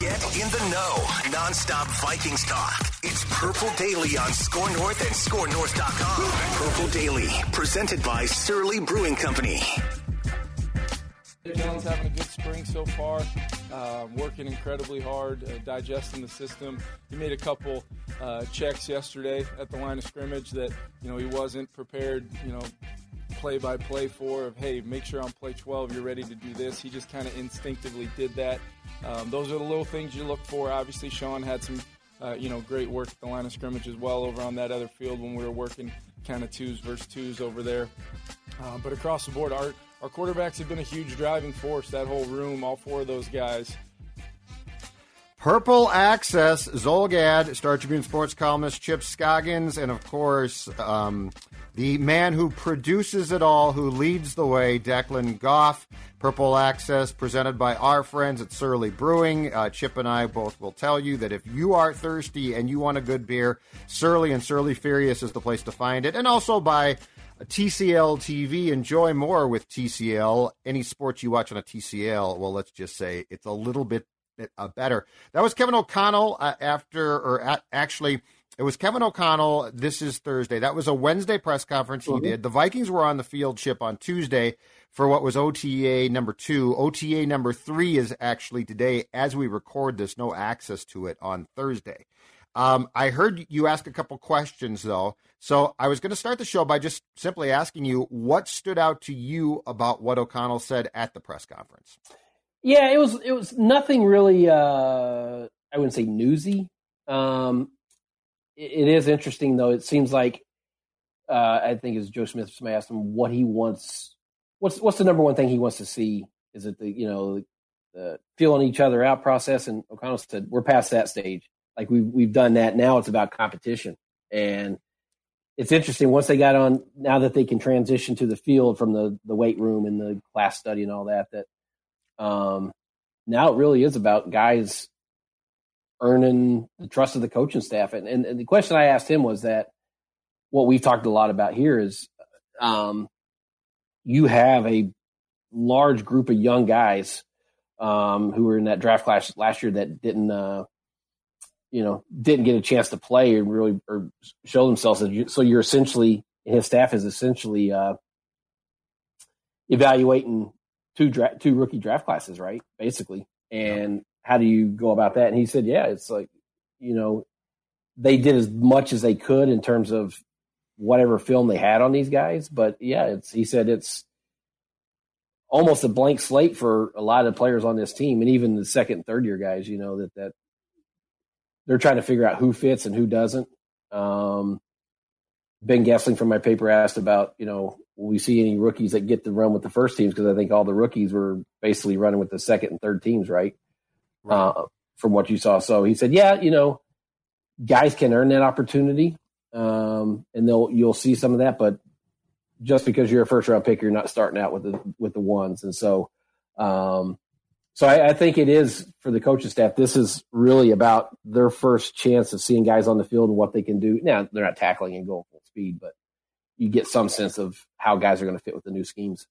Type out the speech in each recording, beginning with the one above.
Get in the know, nonstop Vikings talk. It's Purple Daily on Score North and scorenorth.com. Purple Daily, presented by Surly Brewing Company. Everyone's having a good spring so far, working incredibly hard, digesting the system. He made a couple checks yesterday at the line of scrimmage that, he wasn't prepared, play-by-play for, of, hey, make sure on play 12 you're ready to do this. He just kind of instinctively did that. Those are the little things you look for. Obviously, Sean had some, great work at the line of scrimmage as well over on that other field when we were working kind of twos versus twos over there. But across the board, our quarterbacks have been a huge driving force, that whole room, all four of those guys. Purple Access, Zolgad, Star Tribune sports columnist Chip Scoggins, and, of course, the man who produces it all, who leads the way, Declan Goff. Purple Access, presented by our friends at Surly Brewing. Chip and I both will tell you that if you are thirsty and you want a good beer, Surly and Surly Furious is the place to find it. And also by TCL TV. Enjoy more with TCL. Any sports you watch on a TCL, well, let's just say it's a little bit better. That was Kevin O'Connell It was Kevin O'Connell. This is Thursday. That was a Wednesday press conference he did. The Vikings were on the field, Chip, on Tuesday for what was OTA number 2. OTA number 3 is actually today as we record this. No access to it on Thursday. I heard you ask a couple questions, though. So I was going to start the show by just simply asking you what stood out to you about what O'Connell said at the press conference. Yeah, it was nothing really, I wouldn't say newsy. It is interesting, though. It seems like I think as Joe Smith asked him what he wants. What's the number one thing he wants to see? Is it the feeling each other out process? And O'Connell said we're past that stage. Like we've done that. Now it's about competition. And it's interesting once they got on. Now that they can transition to the field from the weight room and the class study and all that. Now it really is about guys earning the trust of the coaching staff. And the question I asked him was that what we've talked a lot about here is you have a large group of young guys who were in that draft class last year that didn't get a chance to play and really or show themselves. So you're essentially – his staff is essentially evaluating two rookie draft classes, right, basically. And yeah. How do you go about that? And he said, yeah, it's like, they did as much as they could in terms of whatever film they had on these guys. But yeah, he said it's almost a blank slate for a lot of the players on this team. And even the second and third year guys, that they're trying to figure out who fits and who doesn't. Ben Gessling from my paper asked about, will we see any rookies that get to run with the first teams? Cause I think all the rookies were basically running with the second and third teams. Right. From what you saw. So he said, yeah, guys can earn that opportunity. And you'll see some of that, but just because you're a first round pick, you're not starting out with the ones. And so, I think it is for the coaching staff, this is really about their first chance of seeing guys on the field and what they can do. Now they're not tackling and going full speed, but you get some sense of how guys are going to fit with the new schemes.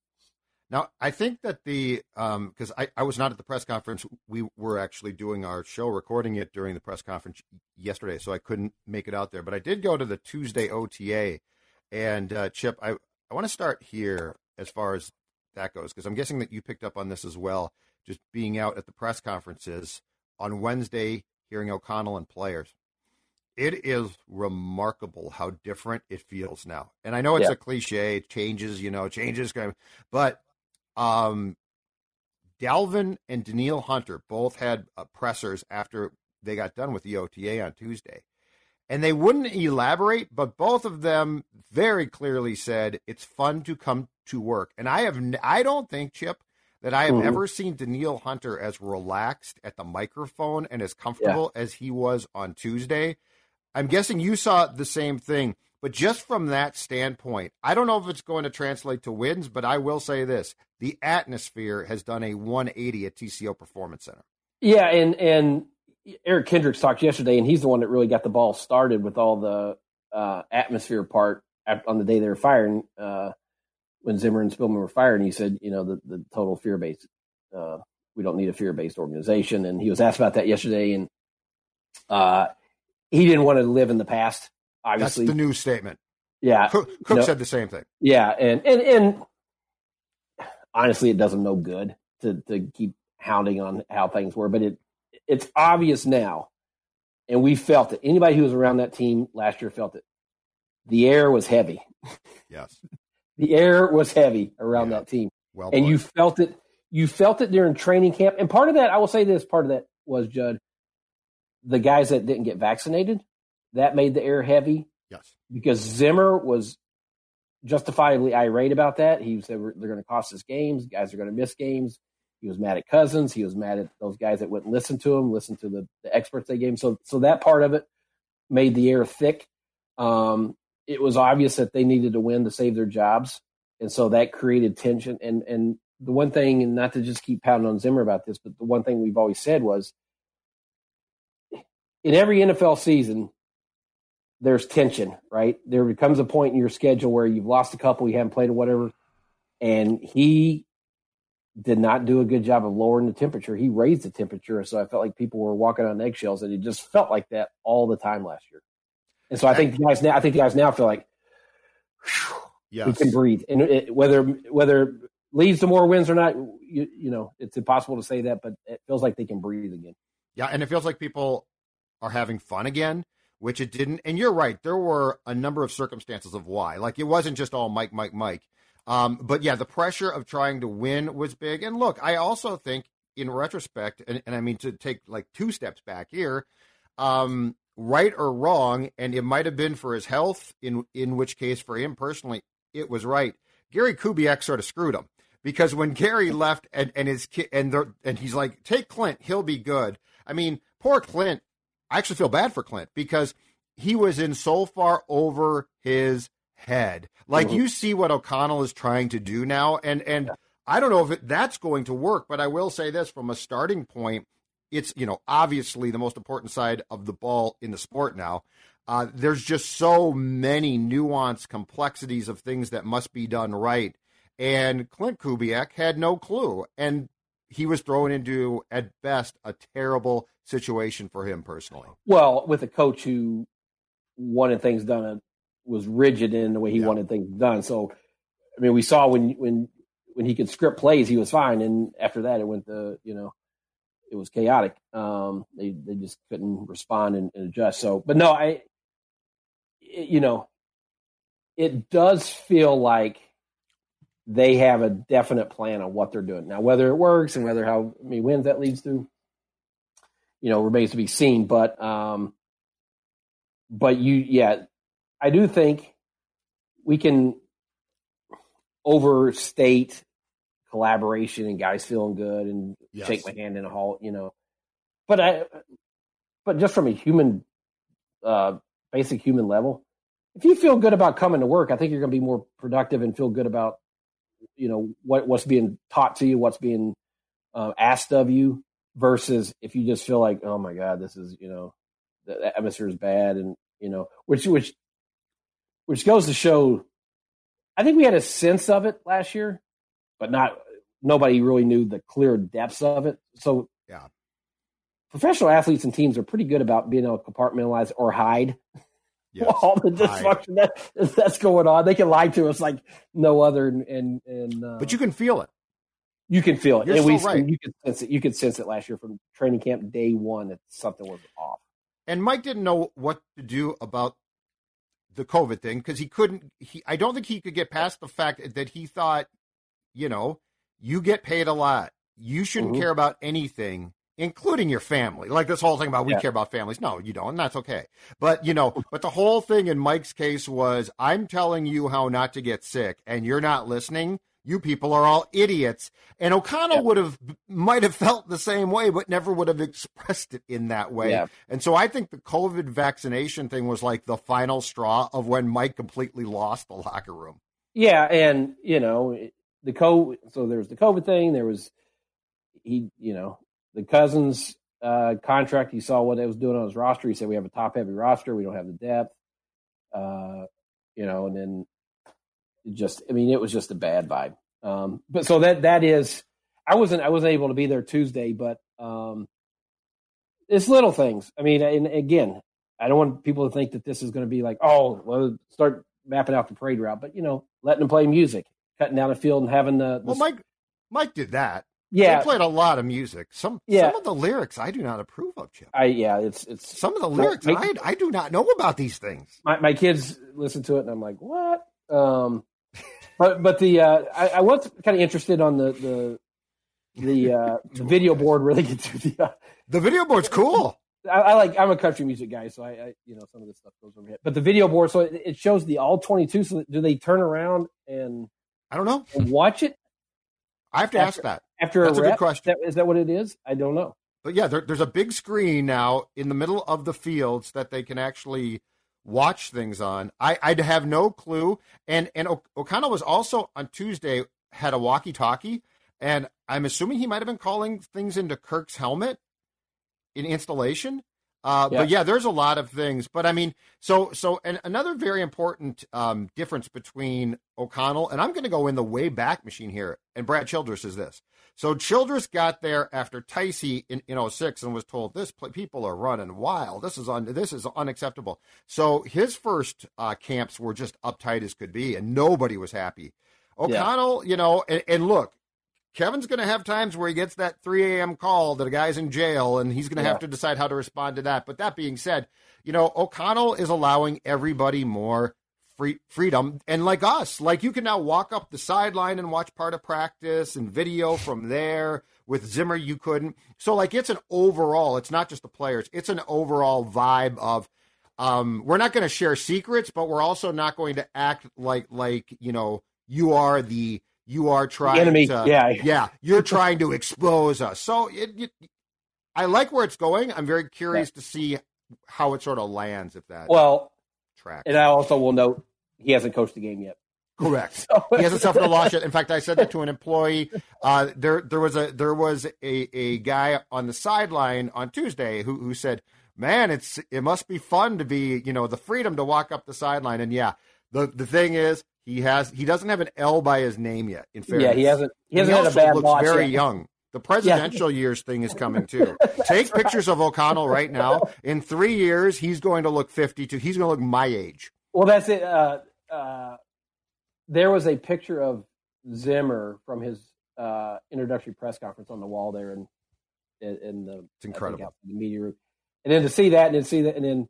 Now, I think that because I was not at the press conference. We were actually doing our show, recording it during the press conference yesterday, so I couldn't make it out there. But I did go to the Tuesday OTA. And, Chip, I want to start here as far as that goes, because I'm guessing that you picked up on this as well, just being out at the press conferences. on Wednesday hearing O'Connell and players. It is remarkable how different it feels now. And I know it's a cliche, it changes, changes. But Dalvin and Danielle Hunter both had pressers after they got done with the OTA on Tuesday. And they wouldn't elaborate, but both of them very clearly said it's fun to come to work. And I don't think, Chip, that I have ever seen Danielle Hunter as relaxed at the microphone and as comfortable as he was on Tuesday. I'm guessing you saw the same thing, but just from that standpoint, I don't know if it's going to translate to wins, but I will say this. The atmosphere has done a 180 at TCO Performance Center. Yeah, and Eric Kendricks talked yesterday, and he's the one that really got the ball started with all the atmosphere part on the day they were firing when Zimmer and Spielman were fired. And he said, the total fear-based, we don't need a fear-based organization. And he was asked about that yesterday, and he didn't want to live in the past, obviously. That's the new statement. Yeah. Cook said the same thing. Yeah, and honestly, it does him no good to keep hounding on how things were, but it's obvious now, and we felt it. Anybody who was around that team last year felt it. The air was heavy. Yes. The air was heavy around that team. Well, and you felt it. You felt it during training camp. And part of that, I will say this, part of that was, Judd, the guys that didn't get vaccinated, that made the air heavy. Yes. Because Zimmer was justifiably irate about that. He said, they're going to cost us games. Guys are going to miss games. He was mad at Cousins. He was mad at those guys that wouldn't listen to him, listen to the experts they gave him. So that part of it made the air thick. It was obvious that they needed to win to save their jobs. And so that created tension. And the one thing, and not to just keep pounding on Zimmer about this, but the one thing we've always said was, in every NFL season, there's tension, right? There becomes a point in your schedule where you've lost a couple, you haven't played or whatever. And he did not do a good job of lowering the temperature. He raised the temperature. So I felt like people were walking on eggshells, and it just felt like that all the time last year. And so I think the guys now feel like, yes, we can breathe. And whether it leads to more wins or not, it's impossible to say that, but it feels like they can breathe again. Yeah. And it feels like people are having fun again, which it didn't. And you're right. There were a number of circumstances of why, like it wasn't just all Mike. But yeah, the pressure of trying to win was big. And look, I also think in retrospect, and I mean to take like two steps back here, right or wrong, and it might have been for his health, in which case for him personally, it was right. Gary Kubiak sort of screwed him, because when Gary left and his kid, and he's like, take Clint, he'll be good. I mean, poor Clint. I actually feel bad for Clint, because he was in so far over his head. Like, you see what O'Connell is trying to do now, and I don't know if that's going to work, but I will say this, from a starting point, it's, obviously the most important side of the ball in the sport now. There's just so many nuanced complexities of things that must be done right, and Clint Kubiak had no clue, and he was thrown into, at best, a terrible situation for him personally. Well, with a coach who wanted things done, was rigid in the way he wanted things done. So, I mean, we saw when he could script plays, he was fine. And after that, it went to, it was chaotic. They just couldn't respond and adjust. So, but no, it does feel like they have a definite plan on what they're doing. Now, whether it works and whether how many wins that leads to, remains to be seen. But, I do think we can overstate collaboration and guys feeling good and shake my hand in a hall, But just from a human, basic human level, if you feel good about coming to work, I think you're going to be more productive and feel good about, what's being taught to you, what's being asked of you, versus if you just feel like, oh my God, this is, the atmosphere is bad, and which goes to show, I think we had a sense of it last year, but nobody really knew the clear depths of it. So professional athletes and teams are pretty good about being able to compartmentalize or hide all the dysfunction that's going on. They can lie to us like no other, and but you can feel it. You can feel it. You're so right. You could sense it. You could sense it last year from training camp day one that something was off. And Mike didn't know what to do about the COVID thing because he couldn't. I don't think he could get past the fact that he thought, you get paid a lot. You shouldn't care about anything, including your family. Like this whole thing about we care about families. No, you don't. And that's okay. But, but the whole thing in Mike's case was I'm telling you how not to get sick and you're not listening. You people are all idiots. And O'Connell might have felt the same way, but never would have expressed it in that way. Yeah. And so I think the COVID vaccination thing was like the final straw of when Mike completely lost the locker room. Yeah. And, so there was the COVID thing. There was, the Cousins contract. He saw what it was doing on his roster. He said, we have a top heavy roster. We don't have the depth, and then, it was just a bad vibe. But so that is, I wasn't able to be there Tuesday, but it's little things. And again, I don't want people to think that this is going to be like, start mapping out the parade route, but letting them play music, cutting down a field and having the Mike did that. Yeah. They played a lot of music. Some of the lyrics I do not approve of, Chip. It's some of the lyrics I do not know about these things. My kids listen to it and I'm like, what? I was kind of interested on the video board where they get to the video board's cool. I'm a country music guy, so I some of this stuff goes over my head. But the video board, so it shows the all 22. So do they turn around and I don't know and watch it? I have to ask that. That's a good question. Is that what it is? I don't know. But yeah, there's a big screen now in the middle of the fields that they can actually watch things on. I'd have no clue. And O'Connell was also on Tuesday had a walkie-talkie, and I'm assuming he might have been calling things into Kirk's helmet in installation. But yeah, there's a lot of things. But and another very important difference between O'Connell and I'm going to go in the way back machine here, and Brad Childress is this. So Childress got there after Tice in 06 and was told people are running wild. This is unacceptable. So his first camps were just uptight as could be, and nobody was happy. O'Connell, and look. Kevin's going to have times where he gets that 3 a.m. call that a guy's in jail, and he's going to have to decide how to respond to that. But that being said, O'Connell is allowing everybody more freedom. And like us, like you can now walk up the sideline and watch part of practice and video from there. With Zimmer, you couldn't. So like it's an overall, it's not just the players. It's an overall vibe of we're not going to share secrets, but we're also not going to act like you are the You are trying the enemy. To, yeah, you're trying to expose us. So I like where it's going. I'm very curious to see how it sort of lands if that tracks. And I also will note he hasn't coached the game yet. Correct. He hasn't suffered a loss yet. In fact, I said that to an employee. There was a guy on the sideline on Tuesday who said, "Man, it must be fun to be the freedom to walk up the sideline." And the thing is. He doesn't have an L by his name yet. In fairness, he hasn't had a bad loss. Very young. The presidential years thing is coming too. Take pictures of O'Connell right now. In 3 years, he's going to look 52. He's going to look my age. Well, that's it. There was a picture of Zimmer from his introductory press conference on the wall there, in the it's incredible the media room, and then to see that, and then see that, and then,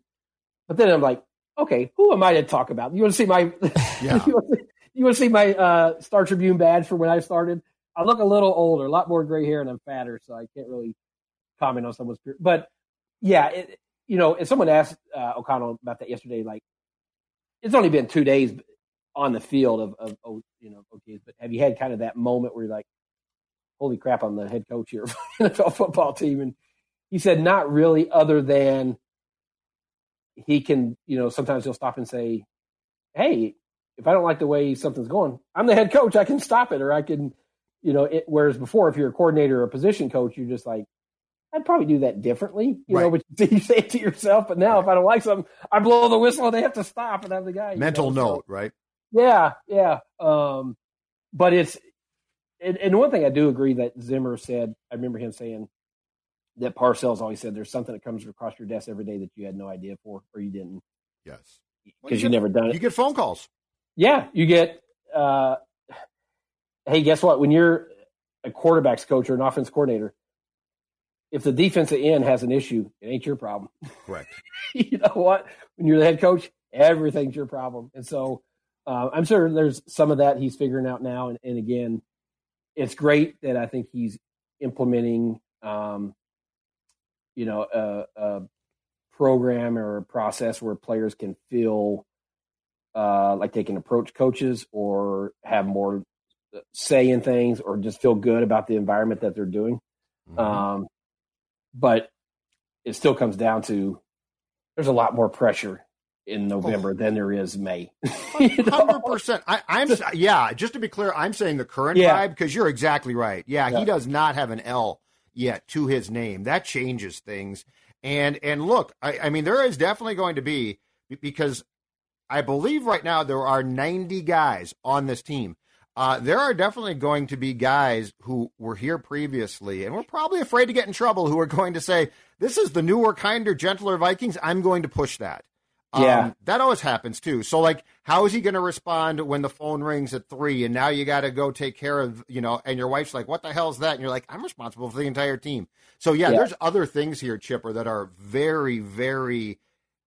but then I'm like. Okay, who am I to talk about? You want to see my Star Tribune badge for when I started? I look a little older, a lot more gray hair, and I'm fatter, so I can't really comment on someone's – but, yeah, and someone asked O'Connell about that yesterday, like, it's only been 2 days on the field of OTAs, but have you had kind of that moment where you're like, holy crap, I'm the head coach here of the NFL football team? And he said not really, other than – he can, sometimes he'll stop and say, hey, if I don't like the way something's going, I'm the head coach. I can stop it. Or I can, whereas before, if you're a coordinator or a position coach, you're just like, I'd probably do that differently. But you say it to yourself. But now if I don't like something, I blow the whistle and they have to stop. And I'm the guy. Mental note, right? Yeah. Yeah. But it's, and one thing I do agree that Zimmer said, I remember him saying, that Parcells always said, there's something that comes across your desk every day that you had no idea for, or you didn't. Yes. Because you've never done it. You get phone calls. Yeah. You get, hey, guess what? When you're a quarterback's coach or an offense coordinator, if the defensive end has an issue, it ain't your problem. Correct. You know what? When you're the head coach, everything's your problem. And so I'm sure there's some of that he's figuring out now. And again, it's great that I think he's implementing, a program or a process where players can feel like they can approach coaches or have more say in things or just feel good about the environment that they're doing. Mm-hmm. But it still comes down to there's a lot more pressure in November than there is May. 100%. Just to be clear, I'm saying the current vibe, because you're exactly right. He does not have an L yet to his name. That changes things. And look, I mean, there is definitely going to be, because I believe right now there are 90 guys on this team. There are definitely going to be guys who were here previously and were probably afraid to get in trouble who are going to say, this is the newer, kinder, gentler Vikings. I'm going to push that. That always happens too. So like, how is he going to respond when the phone rings at 3 and now you got to go take care of, and your wife's like, what the hell is that? And you're like, I'm responsible for the entire team. So there's other things here, Chipper, that are very, very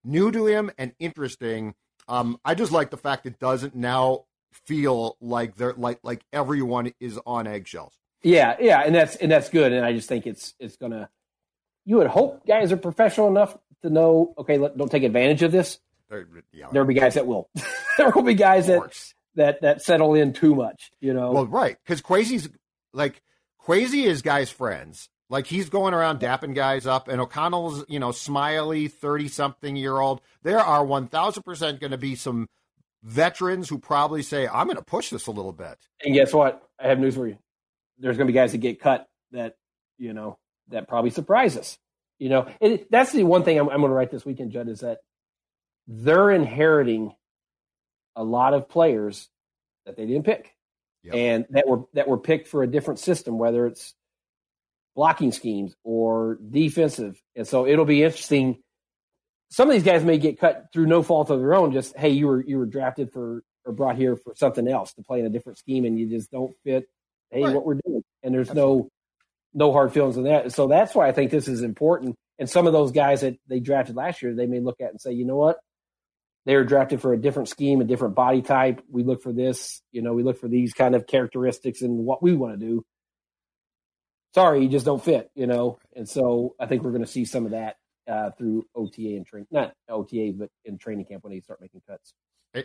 new to him and interesting. I just like the fact it doesn't now feel like they're like everyone is on eggshells. And that's good. And I just think it's gonna, you would hope guys are professional enough to know, okay, don't take advantage of this. There'll be guys that will. There will be guys that settle in too much, Well, right, because Kwesi is guys' friends. Like, he's going around dapping guys up, and O'Connell's, smiley 30-something-year-old. There are 1,000% going to be some veterans who probably say, I'm going to push this a little bit. And guess what? I have news for you. There's going to be guys that get cut that, that probably surprise us. And that's the one thing I'm going to write this weekend, Judd, is that they're inheriting a lot of players that they didn't pick, and that were picked for a different system, whether it's blocking schemes or defensive. And so it'll be interesting. Some of these guys may get cut through no fault of their own. Just, hey, you were drafted for or brought here for something else to play in a different scheme, and you just don't fit. Hey, right. What we're doing, and there's no hard feelings on that. So that's why I think this is important. And some of those guys that they drafted last year, they may look at and say, you know what? They were drafted for a different scheme, a different body type. We look for this, we look for these kind of characteristics and what we want to do. Sorry, you just don't fit, And so I think we're going to see some of that through OTA and training, not OTA, but in training camp when they start making cuts.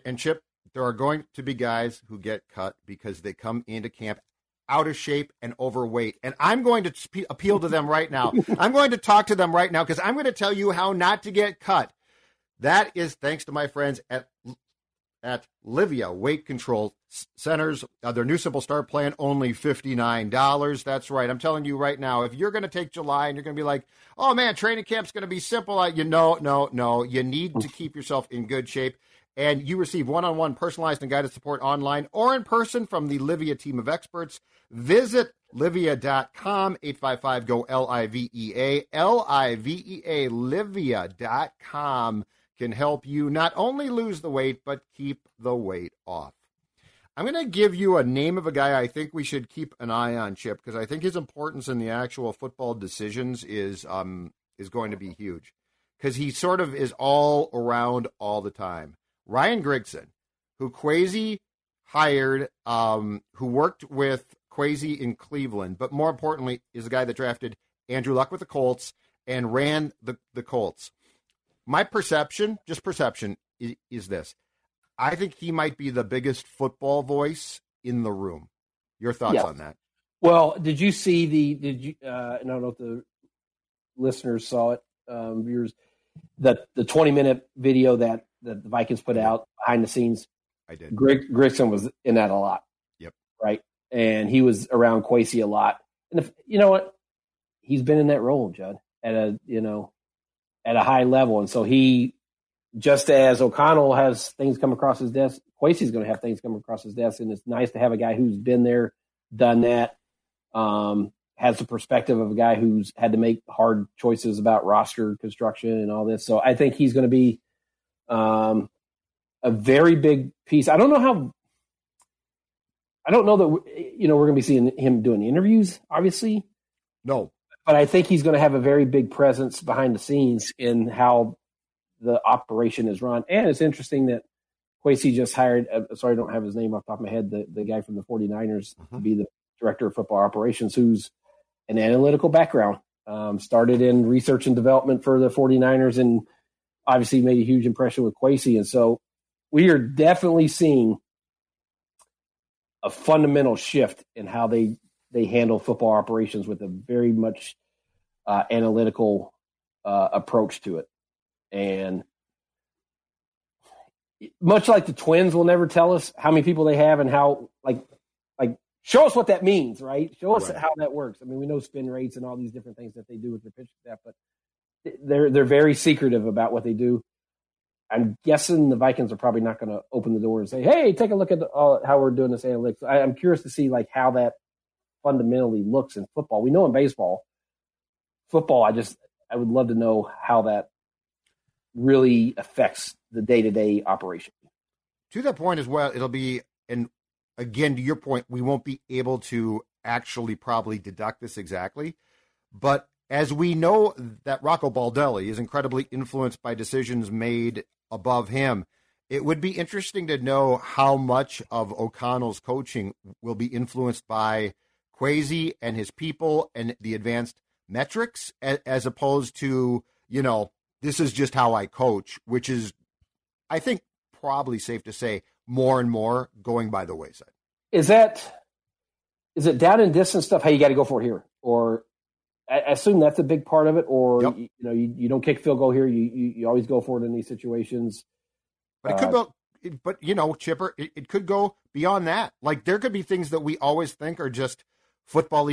And Chip, there are going to be guys who get cut because they come into camp out of shape and overweight. And I'm going to appeal to them right now. I'm going to talk to them right now because I'm going to tell you how not to get cut. That is thanks to my friends at Livia Weight Control Centers. Their new Simple Start plan, only $59. That's right. I'm telling you right now, if you're going to take July and you're going to be like, oh, man, training camp's going to be simple. No. You need to keep yourself in good shape. And you receive one-on-one personalized and guided support online or in person from the Livia team of experts. Visit Livia.com, 855-GO, L-I-V-E-A. L-I-V-E-A, Livia.com can help you not only lose the weight, but keep the weight off. I'm going to give you a name of a guy I think we should keep an eye on, Chip, because I think his importance in the actual football decisions is going to be huge, because he sort of is all around all the time. Ryan Grigson, who Kwesi hired, who worked with Kwesi in Cleveland, but more importantly is the guy that drafted Andrew Luck with the Colts and ran the Colts. My perception, just perception, is this. I think he might be the biggest football voice in the room. Your thoughts on that? Well, did you see and I don't know if the listeners saw it, viewers, the 20-minute video that the Vikings put out behind the scenes. I did. Grigson was in that a lot. Yep. Right. And he was around Kwesi a lot. And you know what? He's been in that role, Judd, at a high level. And so he, just as O'Connell has things come across his desk, Kwesi's going to have things come across his desk. And it's nice to have a guy who's been there, done that, has the perspective of a guy who's had to make hard choices about roster construction and all this. So I think he's going to be a very big piece. I don't know how I don't know that, you know, we're going to be seeing him doing interviews, obviously. No. But I think he's going to have a very big presence behind the scenes in how the operation is run. And it's interesting that Kwesi just hired – sorry, I don't have his name off the top of my head – the guy from the 49ers to be the director of football operations, who's an analytical background, started in research and development for the 49ers and obviously made a huge impression with Kwesi. And so we are definitely seeing a fundamental shift in how they handle football operations with a very much analytical approach to it. And much like the Twins will never tell us how many people they have and how, like show us what that means, right? Show us how that works. I mean, we know spin rates and all these different things that they do with their pitch staff, but they're very secretive about what they do. I'm guessing the Vikings are probably not going to open the door and say, hey, take a look at how we're doing this analytics. I'm curious to see like how that fundamentally looks in football. We know in baseball, football, I would love to know how that really affects the day-to-day operation. To that point as well, it'll be, and again, to your point, we won't be able to actually probably deduct this exactly, but as we know that Rocco Baldelli is incredibly influenced by decisions made above him, it would be interesting to know how much of O'Connell's coaching will be influenced by Kwesi and his people and the advanced metrics as opposed to, you know, this is just how I coach, which is, I think, probably safe to say more and more going by the wayside. Is it down and distance stuff? Hey, you got to go for it here, or I assume that's a big part of it. Or you don't kick field goal here. You always go for it in these situations. But it could go. But you know, Chipper, it could go beyond that. Like there could be things that we always think are just football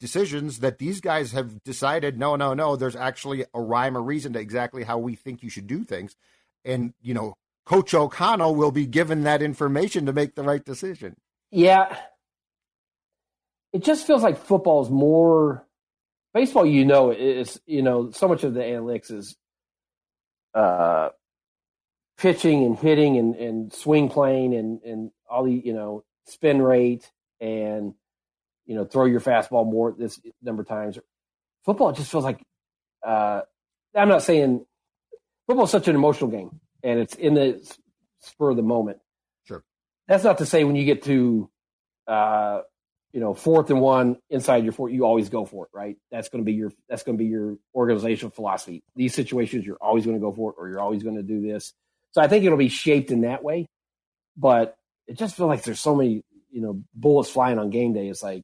decisions that these guys have decided, no, there's actually a rhyme or reason to exactly how we think you should do things. And, you know, Coach O'Connell will be given that information to make the right decision. Yeah. It just feels like football is more – baseball, you know, is, you know, so much of the analytics is pitching and hitting and swing playing and all the, you know, spin rate and – you know, throw your fastball more this number of times. Football just feels like I'm not saying football is such an emotional game, and it's in the spur of the moment. Sure. That's not to say when you get to, you know, 4th and 1 inside your 4, you always go for it, right? That's going to be your organizational philosophy. These situations, you're always going to go for it, or you're always going to do this. So I think it'll be shaped in that way, but it just feels like there's so many, you know, bullets flying on game day. It's like,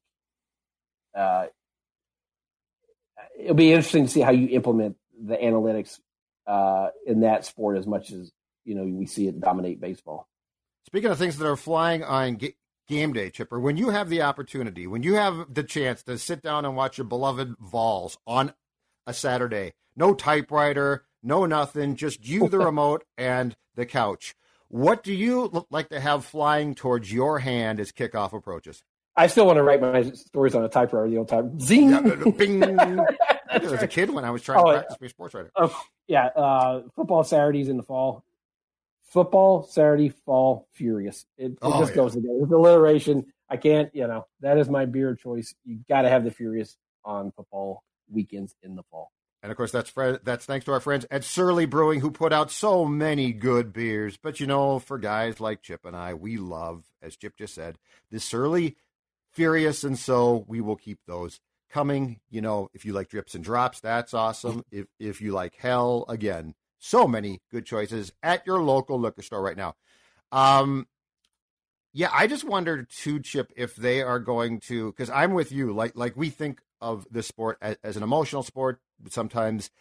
it'll be interesting to see how you implement the analytics in that sport as much as, you know, we see it dominate baseball. Speaking of things that are flying on game day, Chipper, when you have the opportunity, when you have the chance to sit down and watch your beloved Vols on a Saturday, no typewriter, no nothing, just you, the remote, and the couch, what do you like to have flying towards your hand as kickoff approaches? I still want to write my stories on a typewriter the old time. Zing! Bing! I did as a kid when I was trying to practice being a sports writer. Football Saturdays in the fall. Football Saturday, fall, furious. It goes together. With alliteration, I can't, you know, that is my beer choice. You got to have the furious on football weekends in the fall. And, of course, that's thanks to our friends at Surly Brewing, who put out so many good beers. But, you know, for guys like Chip and I, we love, as Chip just said, the Surly Furious, and so we will keep those coming. You know, if you like drips and drops, that's awesome. If you like hell, again, so many good choices at your local liquor store right now. I just wonder, too, Chip, if they are going to – because I'm with you. Like we think of the sport as an emotional sport. Sometimes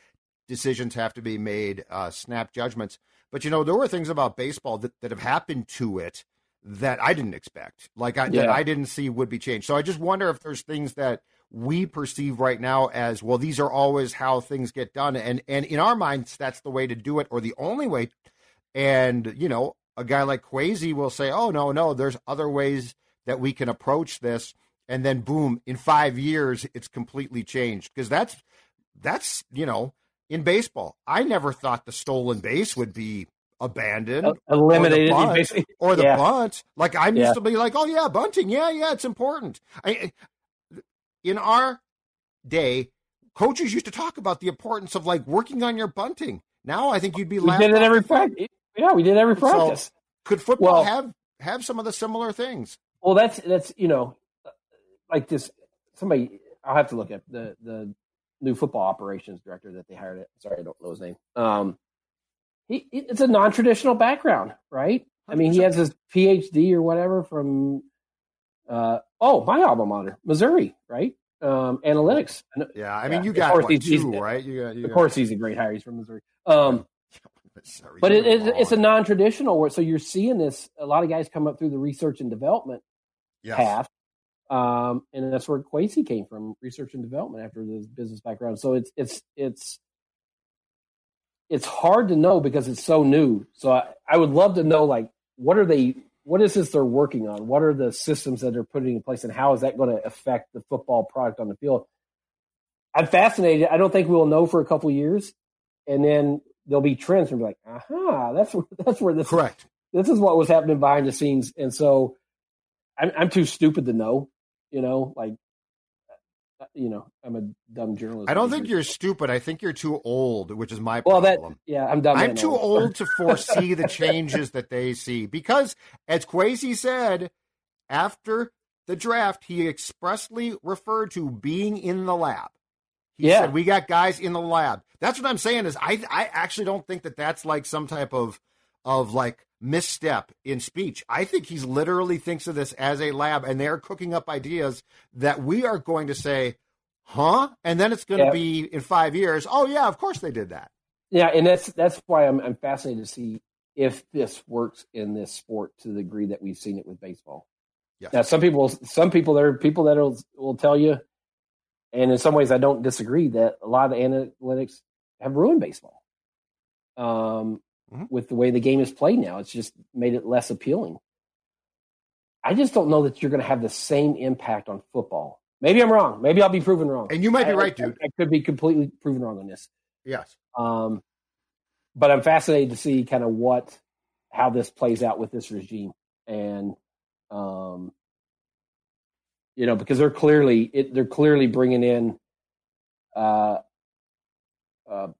decisions have to be made, snap judgments. But, you know, there were things about baseball that have happened to it that I didn't expect, that I didn't see would be changed. So I just wonder if there's things that we perceive right now as, well, these are always how things get done. And in our minds, that's the way to do it or the only way. And, you know, a guy like Kwesi will say, oh, no, there's other ways that we can approach this. And then, boom, in 5 years, it's completely changed because that's, you know, in baseball, I never thought the stolen base would be abandoned, eliminated, or the bunt. Like I'm used to be like, oh yeah, bunting, yeah, it's important. In our day, coaches used to talk about the importance of like working on your bunting. Now I think you'd be laughing. We did it every practice. Yeah, we did every practice. So, could football have some of the similar things? Well, that's like this. Somebody, I'll have to look at the new football operations director that they hired. Sorry, I don't know his name. It's a non-traditional background, right? I mean, he has his PhD or whatever from, my alma mater, Missouri, right? Analytics. Yeah, I mean, you got one too, right? Of course, he's a great hire. He's from Missouri. But it's a non-traditional word. So you're seeing this. A lot of guys come up through the research and development path. And that's where Kwesi came from, research and development after his business background. So it's hard to know because it's so new. So I would love to know, like, what is this they're working on? What are the systems that they're putting in place, and how is that going to affect the football product on the field? I'm fascinated. I don't think we will know for a couple of years, and then there'll be trends and be like, aha, that's where this correct. This is what was happening behind the scenes. And so I'm too stupid to know. I'm a dumb journalist. I don't think you're stupid. I think you're too old, which is my problem. I'm dumb. I'm too old to foresee the changes that they see. Because, as Kwesi said, after the draft, he expressly referred to being in the lab. He said, we got guys in the lab. That's what I'm saying is I actually don't think that that's like some type of like misstep in speech. I think he's literally thinks of this as a lab, and they're cooking up ideas that we are going to say, and then it's going to be in 5 years. Oh yeah, of course they did that. Yeah. And that's why I'm fascinated to see if this works in this sport to the degree that we've seen it with baseball. Yes. Now, some people, there are people that will tell you, and in some ways I don't disagree, that a lot of the analytics have ruined baseball. With the way the game is played now, it's just made it less appealing. I just don't know that you're going to have the same impact on football. Maybe I'm wrong. Maybe I'll be proven wrong. And you might be right, dude. I could be completely proven wrong on this. Yes. But I'm fascinated to see kind of how this plays out with this regime. And, because they're clearly bringing in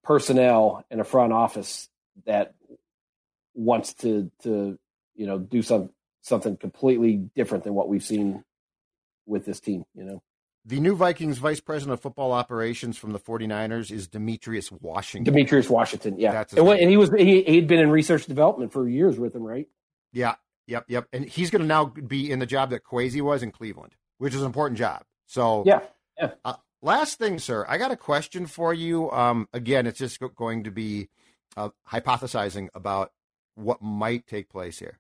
personnel in a front office that wants to do something completely different than what we've seen with this team, The new Vikings vice president of football operations from the 49ers is Demetrius Washington. Yeah. And he'd been in research development for years with him, right? Yeah. Yep. And he's going to now be in the job that Kwesi was in Cleveland, which is an important job. So yeah. Last thing, sir, I got a question for you. Again, it's just going to be hypothesizing about what might take place here.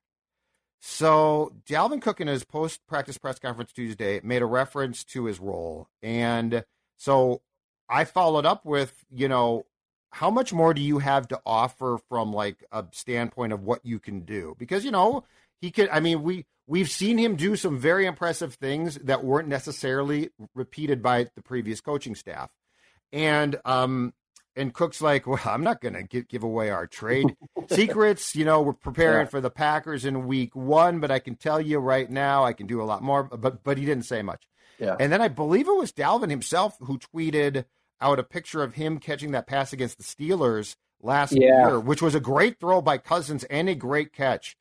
So Dalvin Cook in his post-practice press conference Tuesday made a reference to his role. And so I followed up with, how much more do you have to offer from like a standpoint of what you can do? Because, he could, we've seen him do some very impressive things that weren't necessarily repeated by the previous coaching staff. And Cook's like, well, I'm not going to give away our trade secrets. We're preparing for the Packers in week 1, but I can tell you right now I can do a lot more. But he didn't say much. Yeah. And then I believe it was Dalvin himself who tweeted out a picture of him catching that pass against the Steelers last year, which was a great throw by Cousins and a great catch.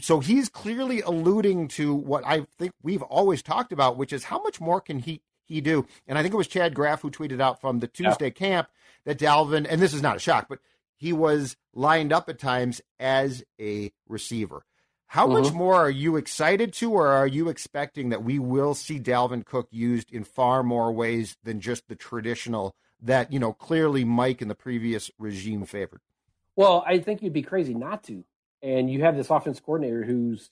So he's clearly alluding to what I think we've always talked about, which is how much more can he do? And I think it was Chad Graff who tweeted out from the Tuesday camp that Dalvin, and this is not a shock, but he was lined up at times as a receiver. How much more are you excited to, or are you expecting that we will see Dalvin Cook used in far more ways than just the traditional that, clearly Mike and the previous regime favored? Well, I think you'd be crazy not to. And you have this offense coordinator who's,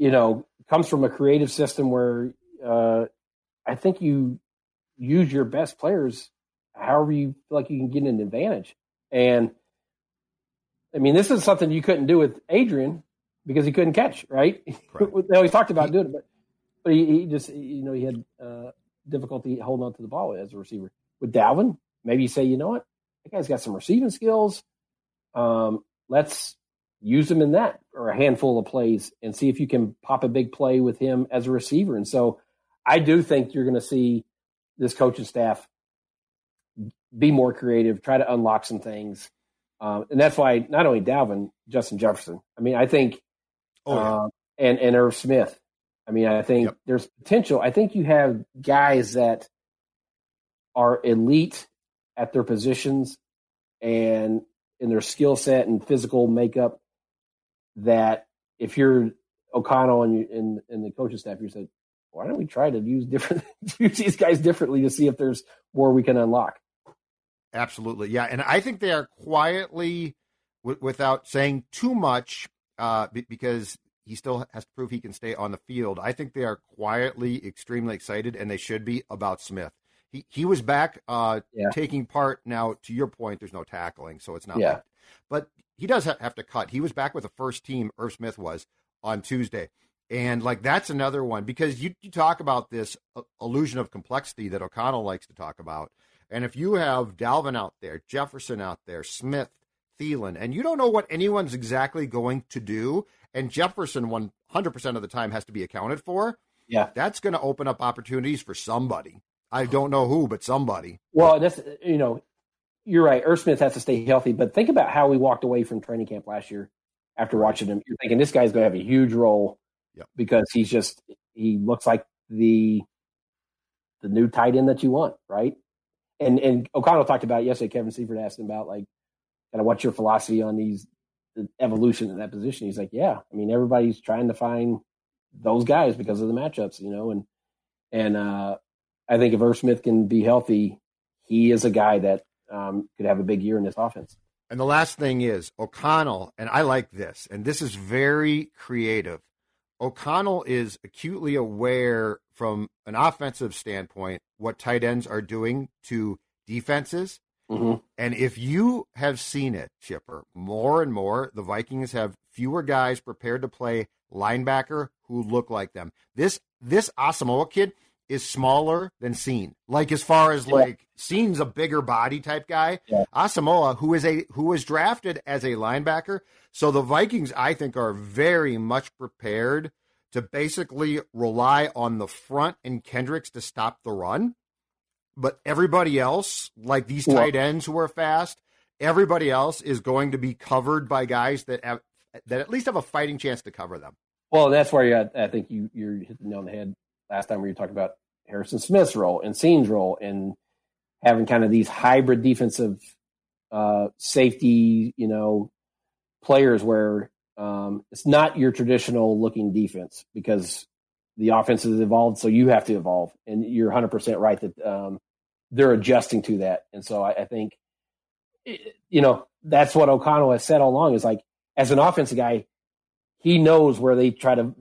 comes from a creative system where, I think you use your best players however you feel like you can get an advantage. And, this is something you couldn't do with Adrian because he couldn't catch, right? They always talked about doing it, but he just, he had difficulty holding on to the ball as a receiver. With Dalvin, maybe you say, that guy's got some receiving skills. Let's use him in that or a handful of plays and see if you can pop a big play with him as a receiver. And so I do think you're going to see this coaching staff be more creative, try to unlock some things. And that's why not only Dalvin, Justin Jefferson. I mean, I think and Irv Smith. I mean, I think there's potential. I think you have guys that are elite at their positions and in their skill set and physical makeup that if you're O'Connell and the coaching staff, you said, why don't we try to use these guys differently to see if there's more we can unlock? Absolutely. Yeah. And I think they are quietly, without saying too much, because he still has to prove he can stay on the field. I think they are quietly extremely excited, and they should be, about Smith. He was back taking part. Now, to your point, there's no tackling, so it's not like, but he does have to cut. He was back with the first team, Irv Smith was, on Tuesday. And, like, that's another one, because you talk about this illusion of complexity that O'Connell likes to talk about. And if you have Dalvin out there, Jefferson out there, Smith, Thielen, and you don't know what anyone's exactly going to do, and Jefferson 100% of the time has to be accounted for, that's going to open up opportunities for somebody. I don't know who, but somebody. Well, that's, you're right. Irv Smith has to stay healthy, but think about how we walked away from training camp last year after watching him. You're thinking this guy's going to have a huge role because he looks like the new tight end that you want, right? And O'Connell talked about it yesterday. Kevin Seifert asked him about, like, kind of what's your philosophy on the evolution in that position. He's like, everybody's trying to find those guys because of the matchups, and I think if Irv Smith can be healthy, he is a guy that could have a big year in this offense. And the last thing is O'Connell, and I like this, and this is very creative. O'Connell is acutely aware from an offensive standpoint what tight ends are doing to defenses. Mm-hmm. And if you have seen it, Chipper, more and more, the Vikings have fewer guys prepared to play linebacker who look like them. This Asamoah kid is smaller than Seen. Like, as far as Seen's a bigger body type guy. Yeah. Asamoah, who was drafted as a linebacker. So the Vikings, I think, are very much prepared to basically rely on the front and Kendricks to stop the run. But everybody else, like these tight ends who are fast, everybody else is going to be covered by guys that at least have a fighting chance to cover them. Well, that's where I think you're hitting the nail on the head. Last time we were talking about Harrison Smith's role and Seen's role and having kind of these hybrid defensive safety, players where it's not your traditional looking defense because the offense has evolved. So you have to evolve, and you're 100% right that they're adjusting to that. And so I think, that's what O'Connell has said all along is, like, as an offensive guy, he knows where they try to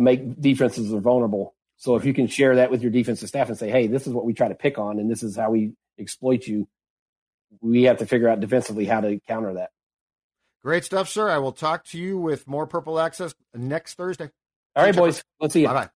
make defenses are vulnerable. So if you can share that with your defensive staff and say, hey, this is what we try to pick on, and this is how we exploit you, we have to figure out defensively how to counter that. Great stuff, sir. I will talk to you with more Purple Access next Thursday. All right, boys. Let's see you. Bye-bye.